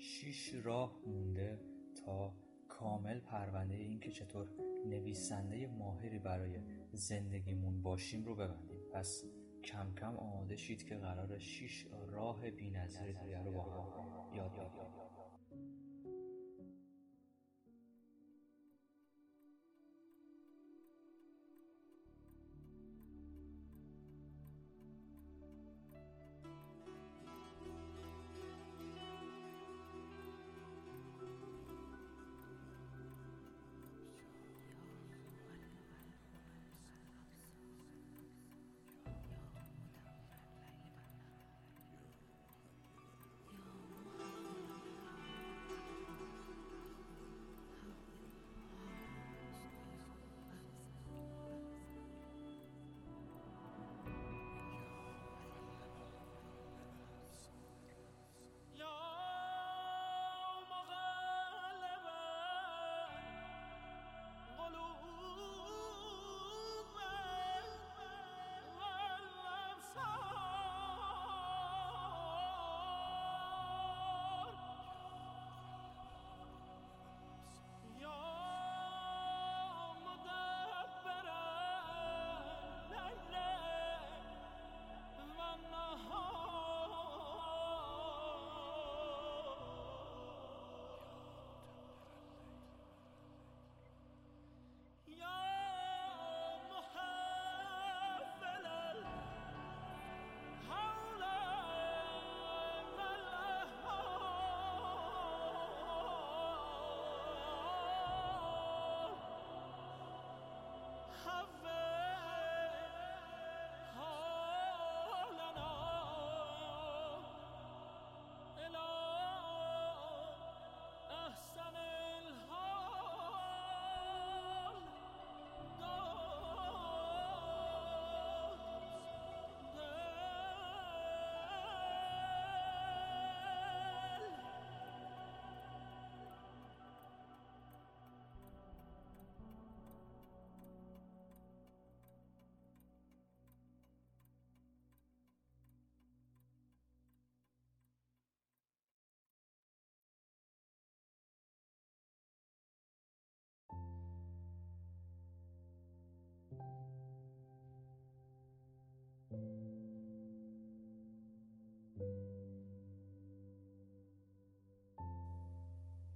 6 راه مونده تا کامل پرونده این که چطور نویسنده ماهری برای زندگیمون باشیم رو ببندیم. پس کم کم آماده شید که قرار 6 راه بی‌نظیر دیگه رو با هم یاد بگیریم.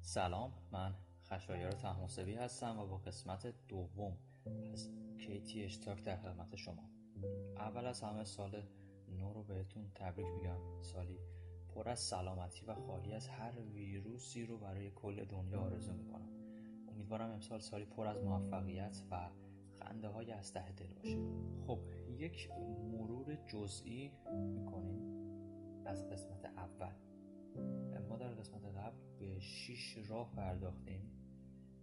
سلام، من خشایار طهماسبی هستم و با قسمت دوم از کیتیاچ تاک در خدمت شما. اول از همه سال نو رو بهتون تبریک میگم. سالی پر از سلامتی و خالی از هر ویروسی رو برای کل دنیا آرزو میکنم. امیدوارم امسال سالی پر از موفقیت و خنده های از ته دل باشه. خب یک مرور جزئی میکنیم از قسمت اول. ما در قسمت قبل به 6 راه پرداختیم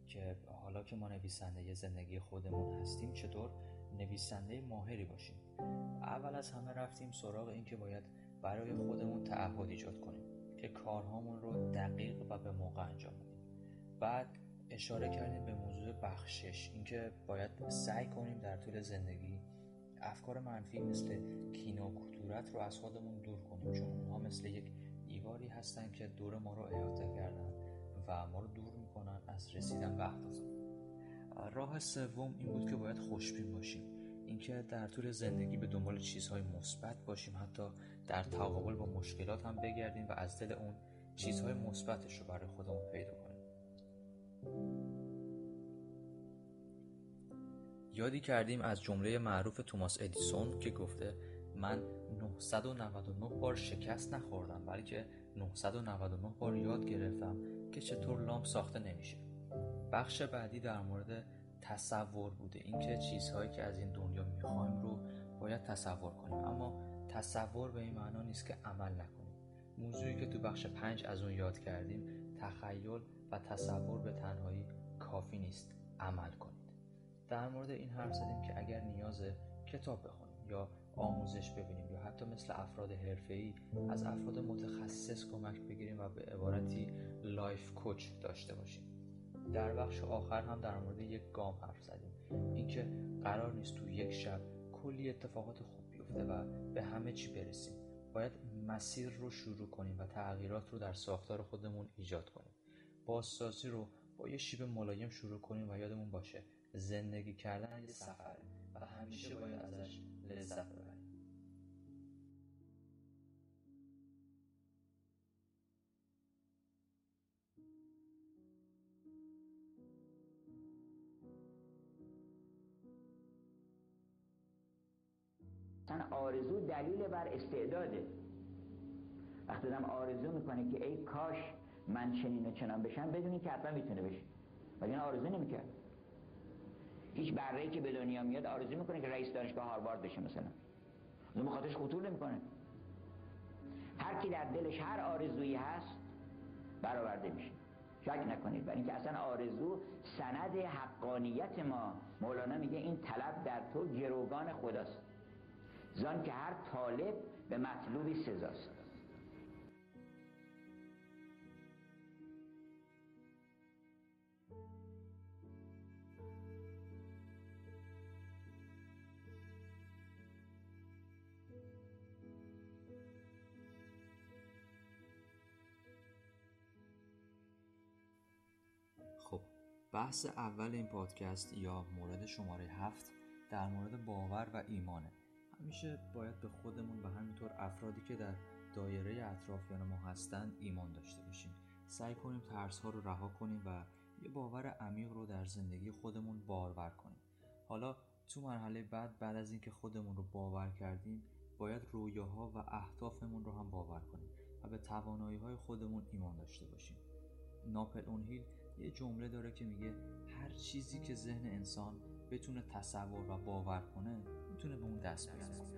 که حالا که ما نویسنده زندگی خودمون هستیم چطور نویسنده ماهری باشیم. اول از همه رفتیم سراغ این که باید برای خودمون تعهد ایجاد کنیم که کارهامون رو دقیق و به موقع انجام بدیم. بعد اشاره کردیم به موضوع بخشش، اینکه باید سعی کنیم در طول زندگی افکار منفی مثل کینه و کدورت رو از خودمون دور کنیم، چون اونها مثل یک دیواری هستن که دور ما رو احاطه کردن و ما رو دور میکنن از رسیدن به اهدافمون. راه سوم این بود که باید خوشبین باشیم، اینکه در طول زندگی به دنبال چیزهای مثبت باشیم، حتی در تقابل با مشکلات هم بگردیم و از دل اون چیزهای مثبتش رو برای خودمون پیدا کنیم. یادی کردیم از جمله معروف توماس ادیسون که گفته من 999 بار شکست نخوردم، بلکه 999 بار یاد گرفتم که چطور لامپ ساخته نمیشه. بخش بعدی در مورد تصور بوده، اینکه چیزهایی که از این دنیا میخوایم رو باید تصور کنیم، اما تصور به این معنا نیست که عمل نکنیم. موضوعی که تو بخش 5 از اون یاد کردیم، تخیل و تصور به تنهایی کافی نیست، عمل کنید. در مورد این حرف زدیم که اگر نیازه کتاب بخونیم یا آموزش ببینیم یا حتی مثل افراد حرفه‌ای از افراد متخصص کمک بگیریم و به عبارتی لایف کوچ داشته باشیم. در بخش آخر هم در مورد یک گام حرف زدیم، اینکه قرار نیست تو یک شب کلی اتفاقات خوب بیفته و به همه چی برسیم، باید مسیر رو شروع کنیم و تغییرات رو در ساختار خودمون ایجاد کنیم. بازسازی رو با یه شیب ملایم شروع کنیم و یادمون باشه زندگی کردن یه سفره و همیشه باید ازش لذت ببریم. آرزو دلیل بر استعداده. وقتی آدم آرزو میکنه که ای کاش من چنین و چنان بشم، بدونی که حتما میتونه بشه، ولی نه آرزو نمیکرد. هیچ بره‌ای که به دنیا میاد آرزو میکنه که رئیس دانشگاه هاروارد بشه مثلا، اون مخاطرش خطور نمیکنه. هر کی در دلش هر آرزویی هست برآورده میشه، شک نکنید، برای اینکه اصلا آرزو سند حقانیت ما. مولانا میگه این طلب در تو گروگان خداست، زان که هر طالب به مطلوبی سزاست. خب، بحث اول این پادکست یا مورد شماره 7 در مورد باور و ایمانه. همیشه باید به خودمون و همینطور افرادی که در دایره اطرافیان ما هستن ایمان داشته باشیم. سعی کنیم ترس‌ها رو رها کنیم و یه باور عمیق رو در زندگی خودمون بارور کنیم. حالا تو مرحله بعد از اینکه خودمون رو باور کردیم، باید رویاها و اهدافمون رو هم باور کنیم و به توانایی‌های خودمون ایمان داشته باشیم. ناپلئون هیل یه جمله داره که میگه هر چیزی که ذهن انسان بتونه تصور و باور کنه میتونه به اون دست بزنه.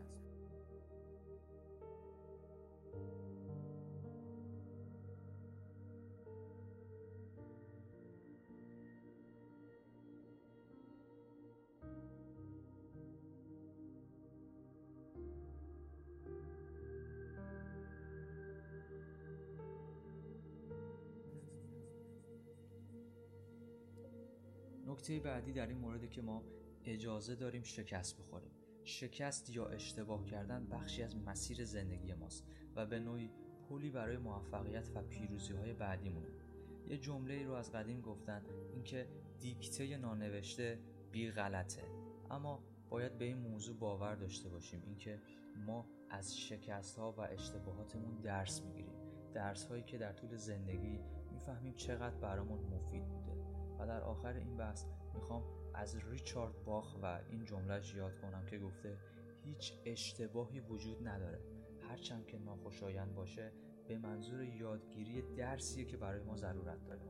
نکته بعدی در این مورد که ما اجازه داریم شکست بخوریم. شکست یا اشتباه کردن بخشی از مسیر زندگی ماست و به نوعی پلی برای موفقیت و پیروزی‌های بعدیمونه. یه جمله‌ای رو از قدیم گفتن، اینکه دیکته نانوشته بی غلطه. اما باید به این موضوع باور داشته باشیم، اینکه ما از شکست‌ها و اشتباهاتمون درس می‌گیریم. درس‌هایی که در طول زندگی می‌فهمیم چقدر برامون مفید بوده. و در آخر این بحث می‌خوام از ریچارد باخ و این جمله‌اش یاد کنم که گفته هیچ اشتباهی وجود نداره، هرچند که ناخوشایند باشه به منظور یادگیری درسیه که برای ما ضرورت داره.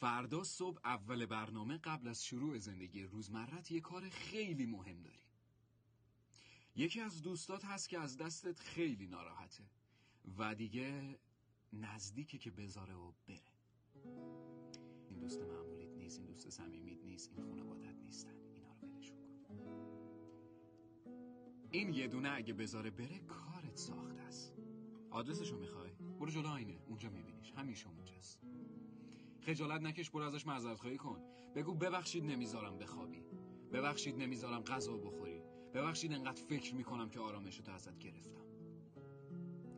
فردا صبح اول برنامه قبل از شروع زندگی روزمرت یه کار خیلی مهم داری. یکی از دوستات هست که از دستت خیلی ناراحته و دیگه نزدیکه که بذاره و بره. این دوست معمولیت نیست، این دوست صمیمیت نیست، این خانواده‌ات نیستن، اینا رو ولشون کن. این یه دونه اگه بذاره بره کارت ساخته است. آدرسشو میخوای؟ برو جلو آینه، اونجا میبینیش، همیشه اونجاست. خجالت نکش، برو ازش معذرت خواهی کن. بگو ببخشید نمیذارم بخوابی، ببخشید نمیذارم غذا بخوری، ببخشید انقدر فکر میکنم که آرامشو تو ازت گرفتم.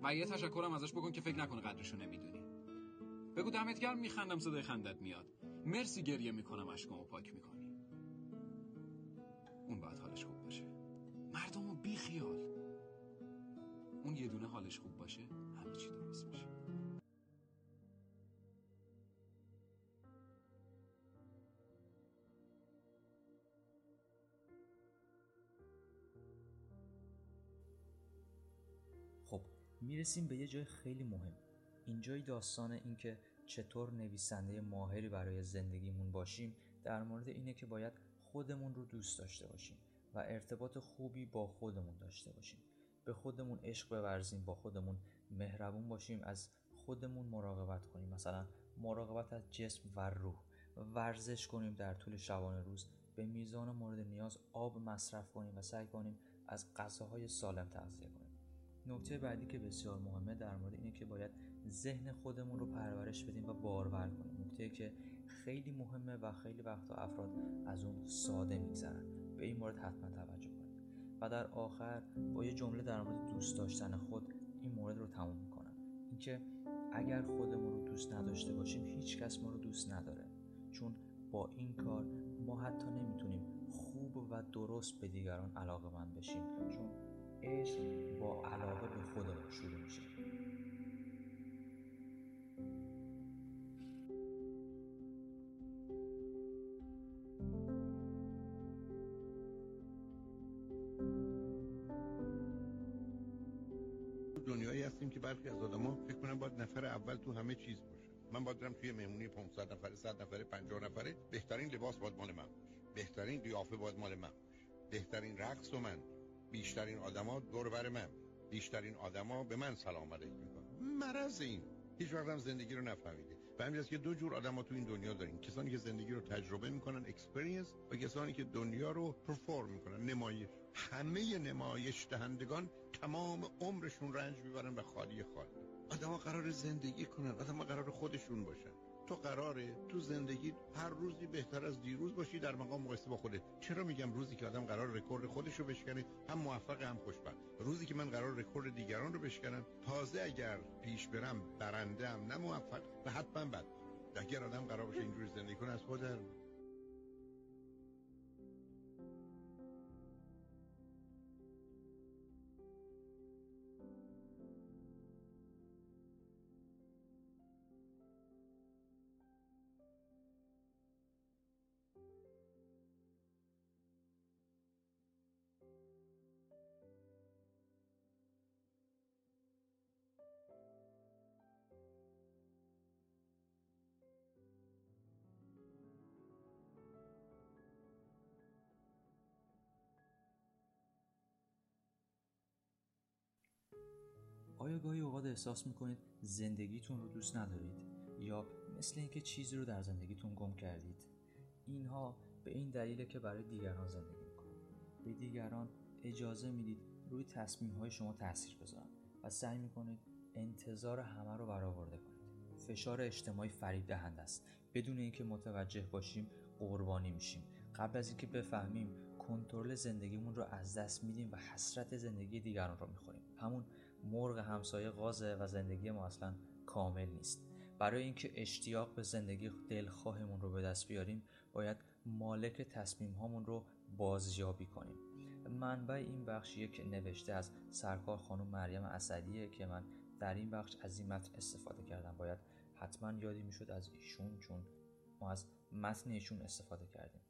و یه تشکرم ازش بکن که فکر نکنه قدرشو نمیدونی. بگو دمت گرم، میخندم صدای خندت میاد، مرسی گریه میکنم اشکامو پاک میکنی. اون باید حالش خوب باشه، مردمو بی خیال. اون یه دونه حالش خوب باشه همه چی درست میشه. خب، میرسیم به یه جای خیلی مهم. اینجای داستان این که چطور نویسنده ماهری برای زندگیمون باشیم در مورد اینه که باید خودمون رو دوست داشته باشیم و ارتباط خوبی با خودمون داشته باشیم. به خودمون عشق بورزیم، با خودمون مهربون باشیم، از خودمون مراقبت کنیم. مثلا مراقبت از جسم و روح، ورزش کنیم، در طول شبانه روز به میزان مورد نیاز آب مصرف کنیم و سعی کنیم از غذاهای سالم تغذیه کنیم. نکته بعدی که بسیار مهمه در مورد اینه که باید ذهن خودمون رو پرورش بدیم و بارور کنیم. نکته که خیلی مهمه و خیلی وقتا افراد از اون ساده میگذرن. به این مورد حتما توجه کنید. و در آخر با یه جمله در مورد دوست داشتن خود این مورد رو تموم میکنم. اینکه اگر خودمون رو دوست نداشته باشیم هیچ کس ما رو دوست نداره. چون با این کار ما حتی نمیتونیم خوب و درست به دیگران علاقه‌مند بشیم، چون عشق با علاقه به خودمون شروع میشه. دنیایی هستیم که برخی از آدم‌ها فکر می‌کنن باید نفر اول تو همه چیز باشه. من باید برم توی مهمونی 500 نفره، 100 نفره، 50 نفره، بهترین لباس باید مال من باشه، بهترین قیافه باید مال من باشه، بهترین رقص و من، بیشترین آدما دور بر من، بیشترین آدما به من سلام علیک میگن. مرض این هیچ وقت هم زندگی رو نفهمیده. و همینجاست که دو جور آدما تو این دنیا داریم، کسانی که زندگی رو تجربه میکنن اکسپریانس، و کسانی که دنیا رو پرفورم میکنن، نمایش. همه نمایش دهندگان تمام عمرشون رنج میبرن و خالی. آدما قرار زندگی کنن، آدما قرار خودشون باشن. تو قراره تو زندگیت هر روزی بهتر از دیروز باشی در مقام مقایسه با خودت. چرا میگم روزی که آدم قرار رکورد خودش رو بشکنه هم موفق هم خوشبخت. روزی که من قرار رکورد دیگران رو بشکنم، تازه اگر پیش برم برنده ام، نه موفق و حتما بد. اگر آدم قرار باشه اینجوری زندگی کنه از خودت. آیا گاهی اوقات احساس میکنید زندگیتون رو دوست ندارید یا مثل اینکه چیزی رو در زندگیتون گم کردید؟ اینها به این دلیله که برای دیگران زندگی میکنید. به دیگران اجازه میدید روی تصمیم‌های شما تاثیر بذارن و سعی میکنید انتظار همه رو برآورده کنید. فشار اجتماعی فریب دهنده است. بدون اینکه متوجه باشیم قربانی میشیم. قبل از اینکه بفهمیم کنترل زندگیمون رو از دست میدیم و حسرت زندگی دیگران رو میخوریم. همون مرغ همسایه غازه و زندگی ما اصلا کامل نیست. برای اینکه اشتیاق به زندگی دلخواهمون رو به دست بیاریم باید مالک تصمیم هامون رو بازیابی کنیم. منبع این بخشیه که نوشته از سرکار خانم مریم اسدیه که من در این بخش از این متن استفاده کردم. باید حتما یادی میشد از ایشون، چون ما از متن ایشون استفاده کردیم.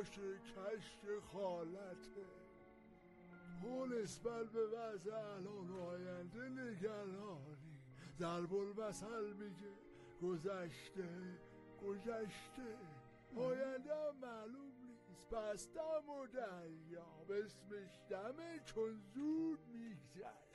کشت خالته تو نسبت به وضع الان و آینده نگرانی. ضرب المثل میگه گذشته آینده هم معلوم نیست، پس دم و دریاب اسمش دمه چون زود میگذشت.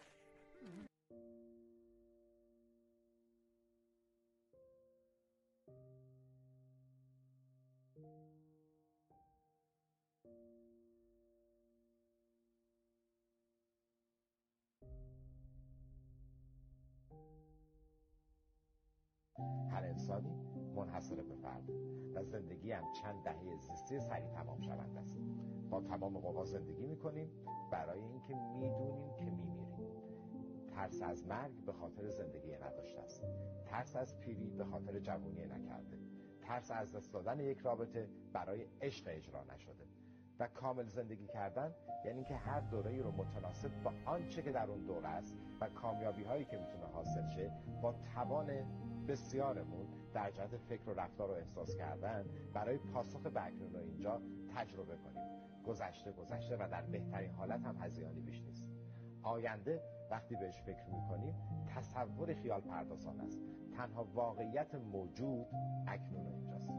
انسانی منحصر به فرد و زندگی هم چند دهه زیستی سریع تمام شونده است. با تمام قوا زندگی میکنیم برای اینکه میدونیم که میمیریم. ترس از مرگ به خاطر زندگی نداشته است، ترس از پیری به خاطر جوانی نکرده، ترس از دست دادن یک رابطه برای عشق اجرا نشده. و کامل زندگی کردن یعنی که هر دوره‌ای رو متناسب با آنچه که در اون دوره است و کامیابی‌هایی که میتونه حاصل شه با توان بسیارمون در جهت فکر و رفتار و احساس کردن برای پاسخ به اکنون رو اینجا تجربه کنیم. گذشته و در بهترین حالت هم هزیانی بیش نیست. آینده وقتی بهش فکر می‌کنیم تصور خیال پردازان است. تنها واقعیت موجود اکنون و اینجاست.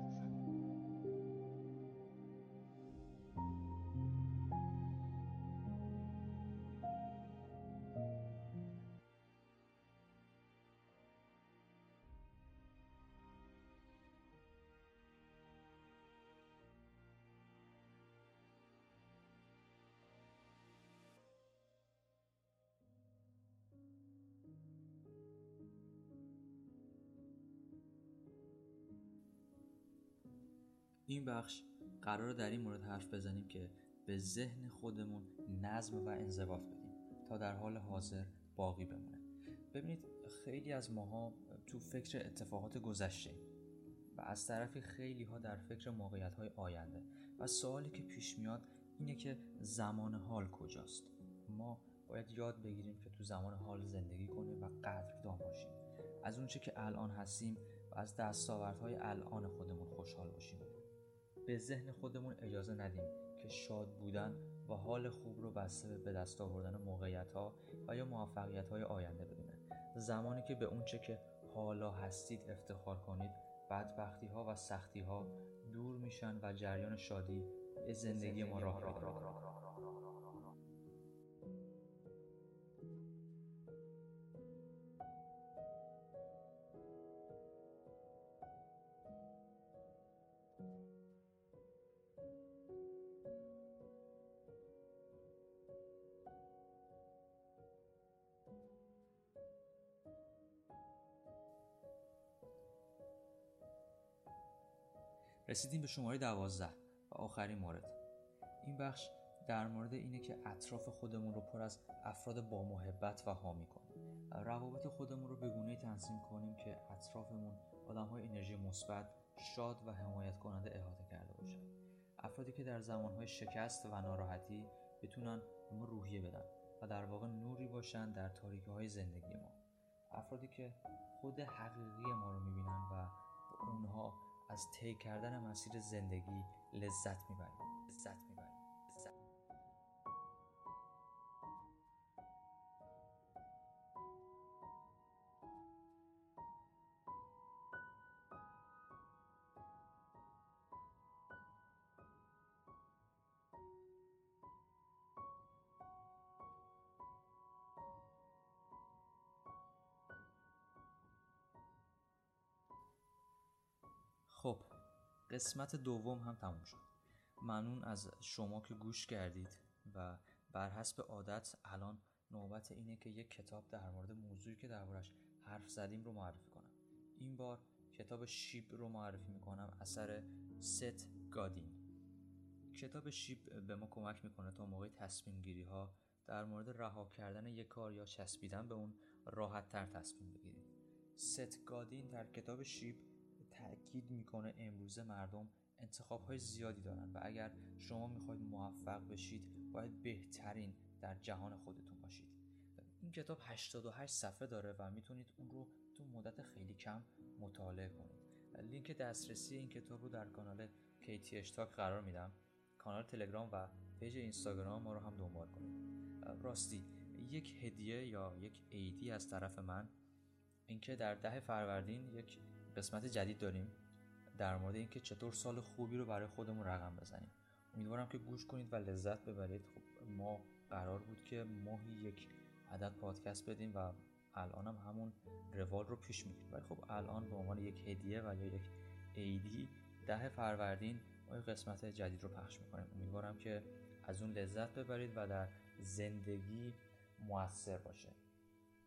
این بخش قراره در این مورد حرف بزنیم که به ذهن خودمون نظم و انضباط بدیم تا در حال حاضر باقی بمونه. ببینید خیلی از ماها تو فکر اتفاقات گذشته و از طرفی خیلی ها در فکر موقعیت‌های آینده و سوالی که پیش میاد اینه که زمان حال کجاست؟ ما باید یاد بگیریم که تو زمان حال زندگی کنیم و قدردان باشیم از اون چی که الان هستیم و از دستاوردهای الان خودمون خوشحال باشیم. به ذهن خودمون اجازه ندیم که شاد بودن و حال خوب رو بسته به دست آوردن موقعیت‌ها و یا موفقیت‌های آینده بدونه. زمانی که به اون چه که حالا هستید افتخار کنید، بدبختی‌ها و سختی‌ها دور میشن و جریان شادی به زندگی ما راه می‌افته. رسیدیم به شماره 12 و آخرین مورد. این بخش در مورد اینه که اطراف خودمون رو پر از افراد با محبت و حامی کنیم. روابط خودمون رو به گونه‌ای تنظیم کنیم که اطرافمون آدم‌های انرژی مثبت، شاد و حمایت کننده احاطه کرده باشن. افرادی که در زمان‌های شکست و ناراحتی بتونن به ما روحیه بدن و در واقع نوری باشن در تاریکی‌های زندگی ما. افرادی که خود حقیقی ما رو می‌بینن و به اونها از طی کردن مسیر زندگی لذت می‌بریم. خب قسمت دوم هم تموم شد. ممنون از شما که گوش کردید و بر حسب عادت الان نوبت اینه که یک کتاب در مورد موضوعی که دربارش حرف زدیم رو معرفی کنم. این بار کتاب شیب رو معرفی میکنم، اثر ست گادین. کتاب شیب به ما کمک میکنه تا موقع تصمیم گیری ها در مورد رها کردن یک کار یا چسبیدن به اون راحت تر تصمیم بگیریم. ست گادین در کتاب شیب تأکید میکنه امروزه مردم انتخاب‌های زیادی دارن و اگر شما میخواید موفق بشید باید بهترین در جهان خودتون باشید. این کتاب 88 صفحه داره و میتونید اون رو تو مدت خیلی کم مطالعه کنید. لینک دسترسی این کتاب رو در کانال کیتیاچ تاک قرار میدم. کانال تلگرام و پیج اینستاگرام ما رو هم دنبال کنید. راستی یک هدیه یا یک عیدی از طرف من، اینکه در 10 فروردین یک قسمت جدید داریم در مورد اینکه چطور سال خوبی رو برای خودمون رقم بزنیم. امیدوارم که گوش کنید و لذت ببرید. خب ما قرار بود که ماهی یک عدد پادکست بدیم و الانم همون روال رو پیش می‌بریم، ولی خب الان به عنوان یک هدیه و یا یک عیدی 10 فروردین ما یک قسمت جدید رو پخش می‌کنیم. امیدوارم که از اون لذت ببرید و در زندگی مؤثر باشه.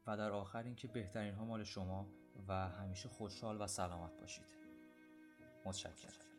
و در آخر اینکه بهترین ها مال شما و همیشه خوشحال و سلامت باشید. متشکرم.